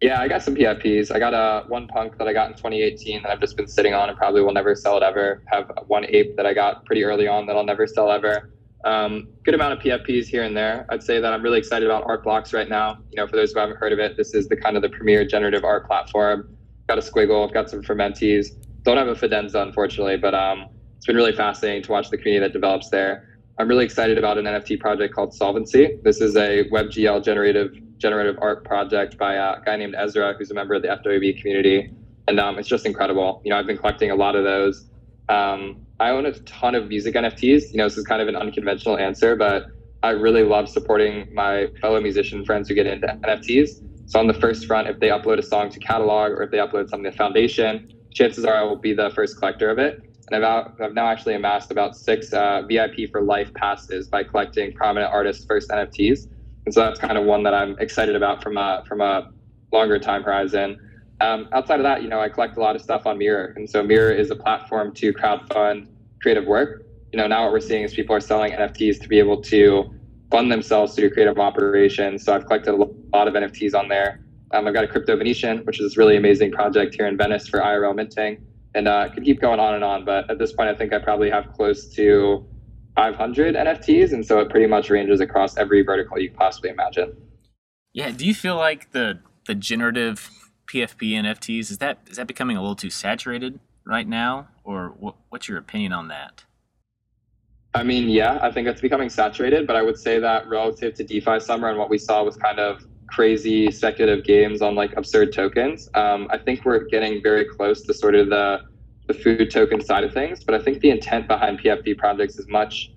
Yeah, I got some P F Ps. I got uh, one punk that I got in twenty eighteen that I've just been sitting on and probably will never sell it ever. Have one ape that I got pretty early on that I'll never sell ever. Um, good amount of P F Ps here and there. I'd say that I'm really excited about Art Blocks right now. You know, for those who haven't heard of it, this is the kind of the premier generative art platform. Got a squiggle, I've got some fermenties. Don't have a fidenza, unfortunately, but um, it's been really fascinating to watch the community that develops there. I'm really excited about an N F T project called Solvency. This is a WebGL generative generative art project by a guy named Ezra, who's a member of the F W B community, and um, it's just incredible. You know, I've been collecting a lot of those. Um, I own a ton of music N F Ts. You know, this is kind of an unconventional answer, but I really love supporting my fellow musician friends who get into N F Ts. So on the first front, if they upload a song to Catalog or if they upload something to Foundation, chances are I will be the first collector of it. And I've, out, I've now actually amassed about six uh, V I P for life passes by collecting prominent artists' first N F Ts. And so that's kind of one that I'm excited about from a, from a longer time horizon. Um, outside of that, you know, I collect a lot of stuff on Mirror. And so Mirror is a platform to crowdfund creative work. You know, now what we're seeing is people are selling N F Ts to be able to fund themselves through creative operations. So I've collected a lot of N F Ts on there. Um, I've got a Crypto Venetian, which is this really amazing project here in Venice for I R L minting. And uh, I could keep going on and on, but at this point, I think I probably have close to five hundred N F Ts. And so it pretty much ranges across every vertical you could possibly imagine. Yeah. Do you feel like the the generative P F P N F Ts, is that is that becoming a little too saturated right now? Or what, what's your opinion on that? I mean, yeah, I think it's becoming saturated, but I would say that relative to DeFi summer and what we saw was kind of crazy speculative games on like absurd tokens. Um, I think we're getting very close to sort of the, the food token side of things, but I think the intent behind P F P projects is much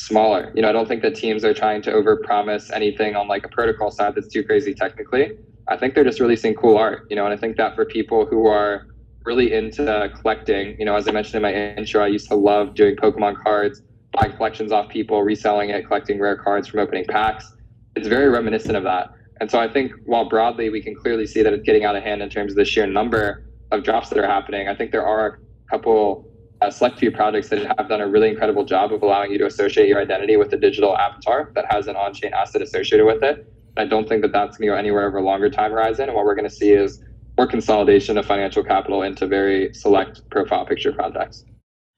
smaller. You know, I don't think that teams are trying to overpromise anything on like a protocol side that's too crazy technically. I think they're just releasing cool art, you know, and I think that for people who are really into collecting, you know, as I mentioned in my intro, I used to love doing Pokemon cards, buying collections off people, reselling it, collecting rare cards from opening packs. It's very reminiscent of that. And so I think while broadly we can clearly see that it's getting out of hand in terms of the sheer number of drops that are happening, I think there are a couple uh, select few projects that have done a really incredible job of allowing you to associate your identity with a digital avatar that has an on-chain asset associated with it. I don't think that that's going to go anywhere over a longer time horizon. And what we're going to see is more consolidation of financial capital into very select profile picture projects.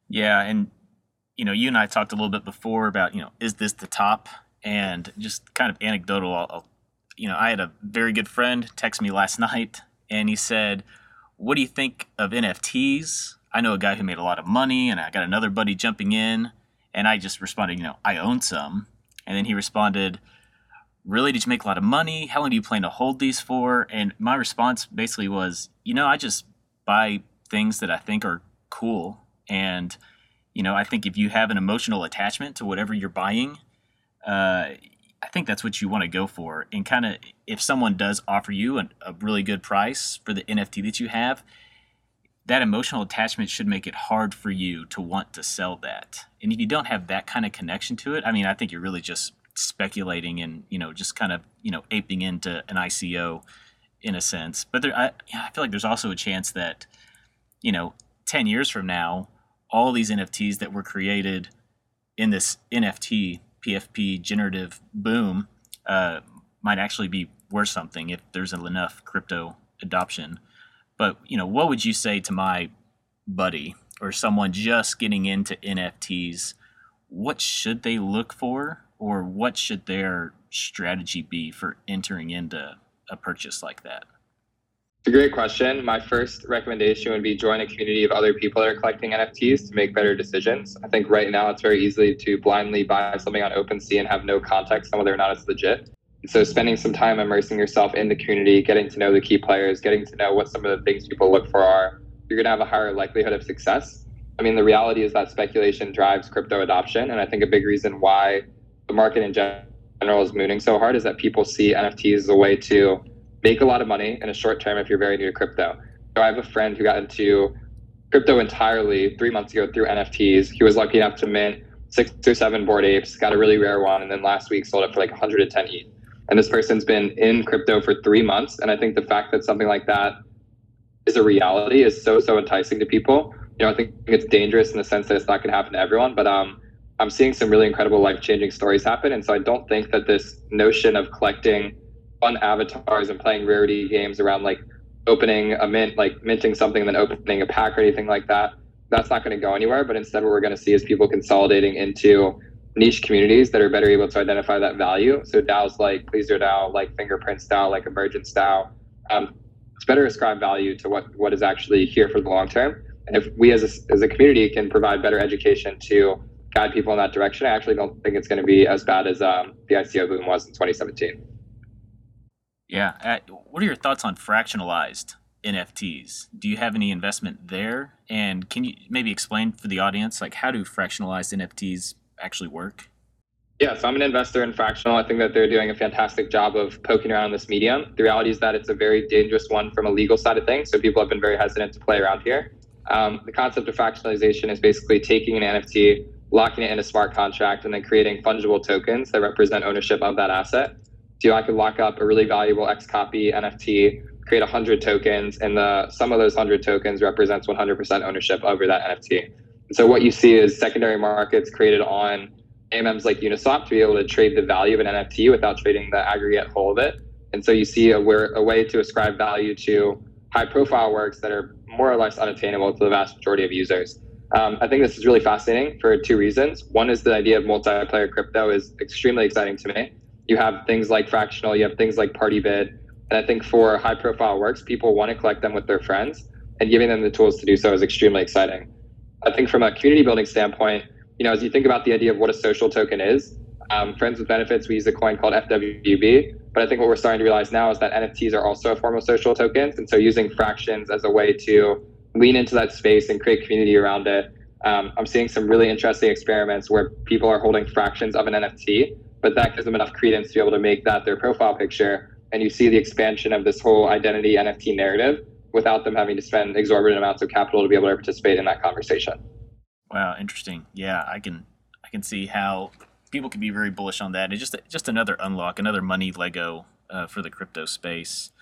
Yeah. And, you know, you and I talked a little bit before about, you know, is this the top? And just kind of anecdotal, I'll, you know, I had a very good friend text me last night and he said, what do you think of N F Ts? I know a guy who made a lot of money, and I got another buddy jumping in, and I just responded, you know, I own some. And then he responded, really, did you make a lot of money? How long do you plan to hold these for? And my response basically was, you know, I just buy things that I think are cool. And, you know, I think if you have an emotional attachment to whatever you're buying, uh, I think that's what you want to go for. And kind of if someone does offer you an, a really good price for the N F T that you have, that emotional attachment should make it hard for you to want to sell that. And if you don't have that kind of connection to it, I mean, I think you're really just speculating and, you know, just kind of, you know, aping into an I C O in a sense. But there, I, I feel like there's also a chance that, you know, ten years from now, all these N F Ts that were created in this N F T P F P generative boom uh, might actually be worth something if there's enough crypto adoption. But, you know, what would you say to my buddy or someone just getting into N F Ts? What should they look for? Or what should their strategy be for entering into a purchase like that? It's a great question. My first recommendation would be join a community of other people that are collecting N F Ts to make better decisions. I think right now it's very easy to blindly buy something on OpenSea and have no context on whether or not it's legit. And so spending some time immersing yourself in the community, getting to know the key players, getting to know what some of the things people look for are, you're going to have a higher likelihood of success. I mean, the reality is that speculation drives crypto adoption. And I think a big reason why the market in general is mooning so hard is that people see N F Ts as a way to make a lot of money in a short term if you're very new to crypto. So I have a friend who got into crypto entirely three months ago through N F Ts. He was lucky enough to mint six or seven Bored Apes, got a really rare one, and then last week sold it for like one hundred ten E T H. And this person's been in crypto for three months. And I think the fact that something like that is a reality is so, so enticing to people. You know, I think it's dangerous in the sense that it's not going to happen to everyone, but um. I'm seeing some really incredible life-changing stories happen. And so I don't think that this notion of collecting fun avatars and playing rarity games around like opening a mint, like minting something and then opening a pack or anything like that, that's not going to go anywhere. But instead what we're going to see is people consolidating into niche communities that are better able to identify that value. So DAOs like Pleaser DAO, like Fingerprints DAO, like Emergence DAO, um, it's better ascribe value to what, what is actually here for the long term. And if we as a, as a community can provide better education to guide people in that direction, I actually don't think it's going to be as bad as um, the I C O boom was in twenty seventeen. Yeah. Uh, what are your thoughts on fractionalized N F Ts? Do you have any investment there? And can you maybe explain for the audience, like how do fractionalized N F Ts actually work? Yeah, so I'm an investor in Fractional. I think that they're doing a fantastic job of poking around in this medium. The reality is that it's a very dangerous one from a legal side of things, so people have been very hesitant to play around here. Um, the concept of fractionalization is basically taking an N F T, locking it in a smart contract, and then creating fungible tokens that represent ownership of that asset. So I could lock up a really valuable X copy N F T, create one hundred tokens, and the sum of those one hundred tokens represents one hundred percent ownership over that N F T. And so what you see is secondary markets created on A M Ms like Uniswap to be able to trade the value of an N F T without trading the aggregate whole of it. And so you see a, where, a way to ascribe value to high profile works that are more or less unattainable to the vast majority of users. Um, I think this is really fascinating for two reasons. One is the idea of multiplayer crypto is extremely exciting to me. You have things like Fractional, you have things like PartyBid. And I think for high profile works, people want to collect them with their friends, and giving them the tools to do so is extremely exciting. I think from a community building standpoint, you know, as you think about the idea of what a social token is, um, Friends with Benefits, we use a coin called F W B. But I think what we're starting to realize now is that N F Ts are also a form of social tokens. And so using fractions as a way to lean into that space and create community around it. Um, I'm seeing some really interesting experiments where people are holding fractions of an N F T, but that gives them enough credence to be able to make that their profile picture. And you see the expansion of this whole identity N F T narrative without them having to spend exorbitant amounts of capital to be able to participate in that conversation. Wow, interesting. Yeah, I can I can see how people can be very bullish on that. It's just just another unlock, another money Lego uh, for the crypto space.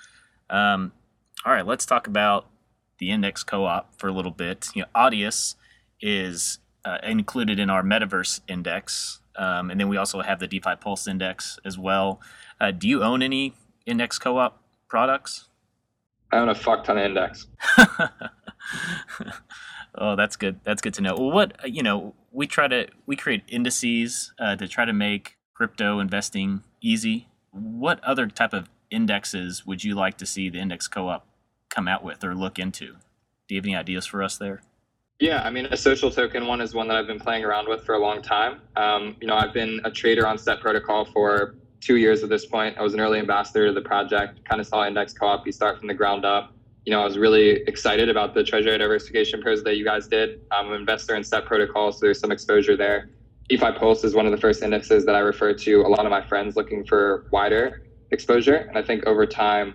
Um, all right, let's talk about the Index Co-op for a little bit. You know, Audius is uh, included in our Metaverse Index, um, and then we also have the DeFi Pulse Index as well. Uh, do you own any Index Co-op products? I own a fuck ton of Index. Oh, that's good. That's good to know. Well, what, you know, we try to, we create indices uh, to try to make crypto investing easy. What other type of indexes would you like to see the Index Co-op come out with or look into? Do you have any ideas for us there? Yeah, I mean, a social token one is one that I've been playing around with for a long time. Um, you know, I've been a trader on Set Protocol for two years at this point. I was an early ambassador to the project, kind of saw Index Co-op, you start from the ground up. You know, I was really excited about the treasury diversification pairs that you guys did. I'm an investor in Set Protocol, so there's some exposure there. DeFi Pulse is one of the first indexes that I refer to a lot of my friends looking for wider exposure. And I think over time,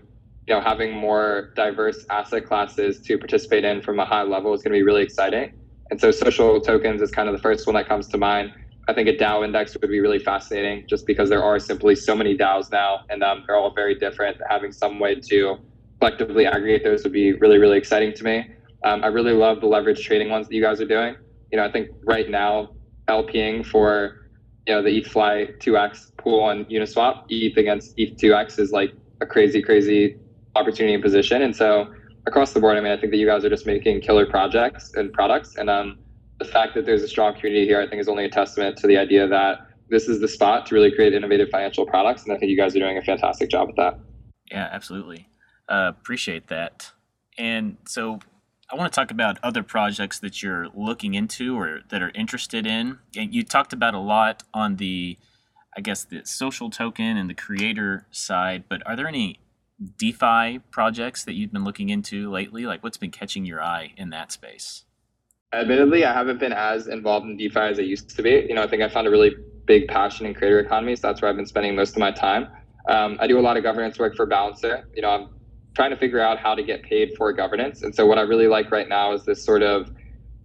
you know, having more diverse asset classes to participate in from a high level is going to be really exciting. And so social tokens is kind of the first one that comes to mind. I think a DAO index would be really fascinating just because there are simply so many DAOs now, and um, they're all very different. Having some way to collectively aggregate those would be really, really exciting to me. Um, I really love the leverage trading ones that you guys are doing. You know, I think right now, LPing for, you know, the ETHFly two X pool on Uniswap, E T H against E T H two X is like a crazy, crazy opportunity and position. And so across the board, I mean, I think that you guys are just making killer projects and products. And um, the fact that there's a strong community here, I think, is only a testament to the idea that this is the spot to really create innovative financial products. And I think you guys are doing a fantastic job with that. Yeah, absolutely. Uh, appreciate that. And so I want to talk about other projects that you're looking into or that are interested in. And you talked about a lot on the, I guess, the social token and the creator side, but are there any DeFi projects that you've been looking into lately? Like, what's been catching your eye in that space? Admittedly, I haven't been as involved in DeFi as I used to be. You know, I think I found a really big passion in creator economies. That's where I've been spending most of my time. Um, I do a lot of governance work for Balancer. You know, I'm trying to figure out how to get paid for governance. And so what I really like right now is this sort of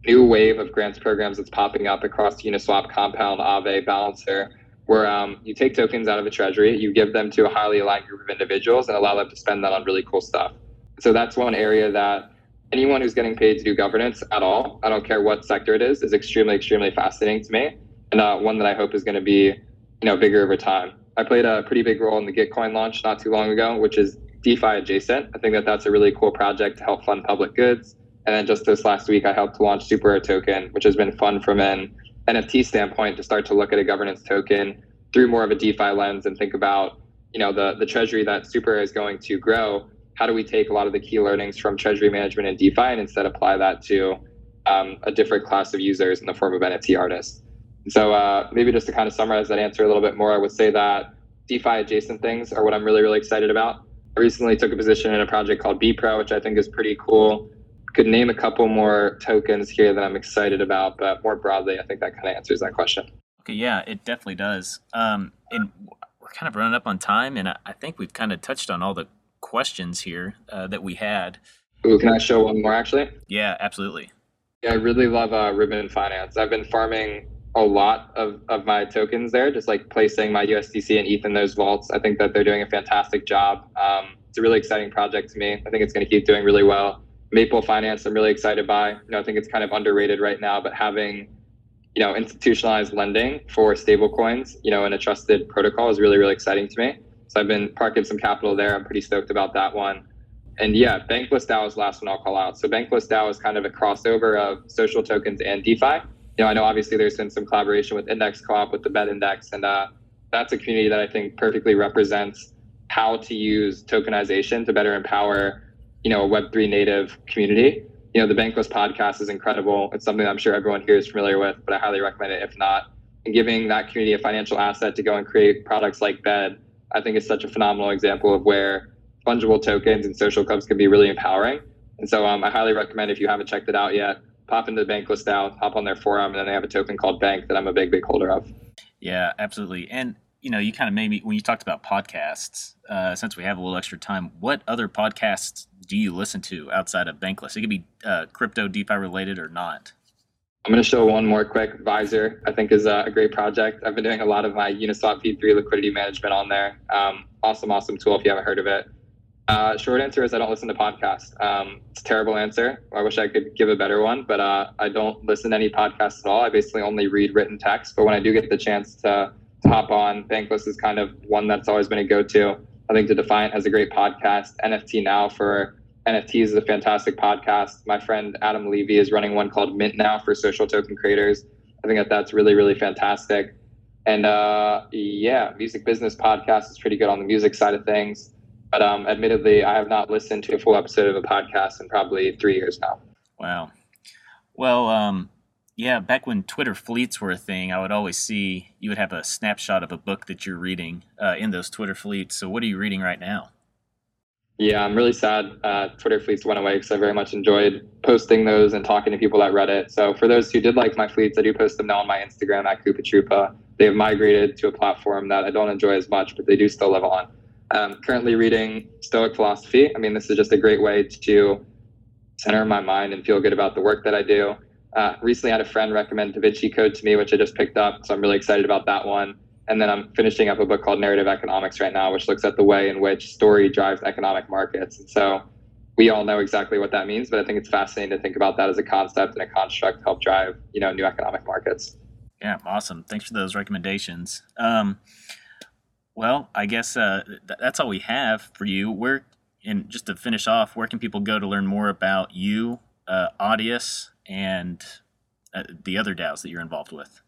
new wave of grants programs that's popping up across Uniswap, Compound, Aave, Balancer, where um, you take tokens out of a treasury, you give them to a highly aligned group of individuals and allow them to spend that on really cool stuff. So that's one area that anyone who's getting paid to do governance at all, I don't care what sector it is, is extremely, extremely fascinating to me. And uh, one that I hope is going to be, you know, bigger over time. I played a pretty big role in the Gitcoin launch not too long ago, which is DeFi adjacent. I think that that's a really cool project to help fund public goods. And then just this last week, I helped to launch Superair token, which has been fun from an N F T standpoint to start to look at a governance token through more of a DeFi lens and think about, you know, the, the treasury that Superair is going to grow. How do we take a lot of the key learnings from treasury management and DeFi and instead apply that to um, a different class of users in the form of N F T artists? So uh, maybe just to kind of summarize that answer a little bit more, I would say that DeFi adjacent things are what I'm really, really excited about. I recently took a position in a project called B Pro, which I think is pretty cool. Could name a couple more tokens here that I'm excited about, but more broadly, I think that kind of answers that question. Okay, yeah, it definitely does. Um, and we're kind of running up on time, and I, I think we've kind of touched on all the questions here uh, that we had. Ooh, can I show one more, actually? Yeah, absolutely. Yeah, I really love uh, Ribbon Finance. I've been farming a lot of, of my tokens there, just like placing my U S D C and E T H in those vaults. I think that they're doing a fantastic job. Um, it's a really exciting project to me. I think it's going to keep doing really well. Maple Finance, I'm really excited by. You know, I think it's kind of underrated right now, but having, you know, institutionalized lending for stable coins, you know, in a trusted protocol is really, really exciting to me. So I've been parking some capital there. I'm pretty stoked about that one. And yeah, Bankless DAO is the last one I'll call out. So Bankless DAO is kind of a crossover of social tokens and DeFi. You know, I know obviously there's been some collaboration with Index Coop with the Bet Index, and uh, that's a community that I think perfectly represents how to use tokenization to better empower, you know, a Web three native community. You know, the Bankless podcast is incredible. It's something I'm sure everyone here is familiar with, but I highly recommend it if not. And giving that community a financial asset to go and create products like Bed, I think is such a phenomenal example of where fungible tokens and social clubs can be really empowering. And so um, I highly recommend, if you haven't checked it out yet, pop into the Bankless DAO, hop on their forum, and then they have a token called Bank that I'm a big, big holder of. Yeah, absolutely. And, you know, you kind of made me, when you talked about podcasts, uh, since we have a little extra time, what other podcasts do you listen to outside of Bankless? It could be uh, crypto, DeFi related or not. I'm going to show one more quick. Visor, I think, is a great project. I've been doing a lot of my Uniswap P three liquidity management on there. Um, awesome, awesome tool if you haven't heard of it. Uh, short answer is I don't listen to podcasts. Um, it's a terrible answer. I wish I could give a better one, but uh, I don't listen to any podcasts at all. I basically only read written text, but when I do get the chance to, to hop on, Bankless is kind of one that's always been a go-to. I think The Defiant has a great podcast. N F T Now for N F Ts is a fantastic podcast. My friend Adam Levy is running one called Mint Now for social token creators. I think that that's really, really fantastic. And uh, yeah, Music Business Podcast is pretty good on the music side of things. But um, admittedly, I have not listened to a full episode of a podcast in probably three years now. Wow. Well, um, yeah, back when Twitter fleets were a thing, I would always see you would have a snapshot of a book that you're reading uh, in those Twitter fleets. So what are you reading right now? Yeah, I'm really sad uh, Twitter fleets went away because I very much enjoyed posting those and talking to people that read it. So for those who did like my fleets, I do post them now on my Instagram at Cooper Troopa. They have migrated to a platform that I don't enjoy as much, but they do still live on. I'm currently reading Stoic Philosophy. I mean, this is just a great way to center my mind and feel good about the work that I do. Uh, recently had a friend recommend Da Vinci Code to me, which I just picked up. So I'm really excited about that one. And then I'm finishing up a book called Narrative Economics right now, which looks at the way in which story drives economic markets. And so we all know exactly what that means, but I think it's fascinating to think about that as a concept and a construct to help drive, you know, new economic markets. Yeah, awesome. Thanks for those recommendations. Um, Well, I guess uh, th- that's all we have for you. Where, and just to finish off, where can people go to learn more about you, uh, Audius, and uh, the other DAOs that you're involved with?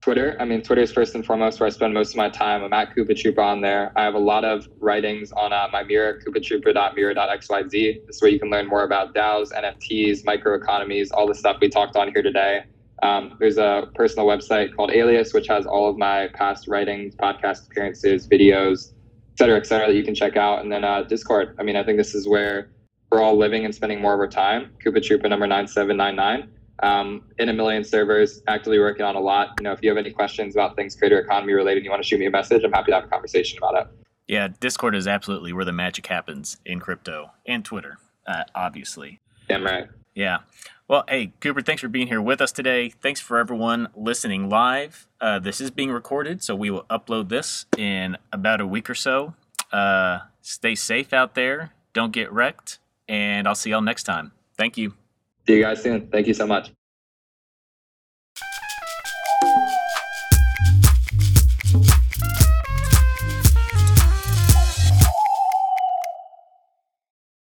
Twitter. I mean, Twitter is first and foremost where I spend most of my time. I'm at Koopa Troopa on there. I have a lot of writings on uh, my Mirror, koopa troopa dot mirror dot x y z. This way you can learn more about DAOs, N F Ts, microeconomies, all the stuff we talked on here today. Um, there's a personal website called Alias, which has all of my past writings, podcast appearances, videos, et cetera, et cetera, that you can check out. And then uh, Discord. I mean, I think this is where we're all living and spending more of our time. Koopa Troopa number nine seven nine nine. Um, in a million servers, actively working on a lot. You know, if you have any questions about things creator economy related and you want to shoot me a message, I'm happy to have a conversation about it. Yeah, Discord is absolutely where the magic happens in crypto and Twitter, uh, obviously. Damn right. Yeah. Well, hey, Cooper, thanks for being here with us today. Thanks for everyone listening live. Uh, this is being recorded, so we will upload this in about a week or so. Uh, stay safe out there. Don't get wrecked. And I'll see y'all next time. Thank you. See you guys soon. Thank you so much.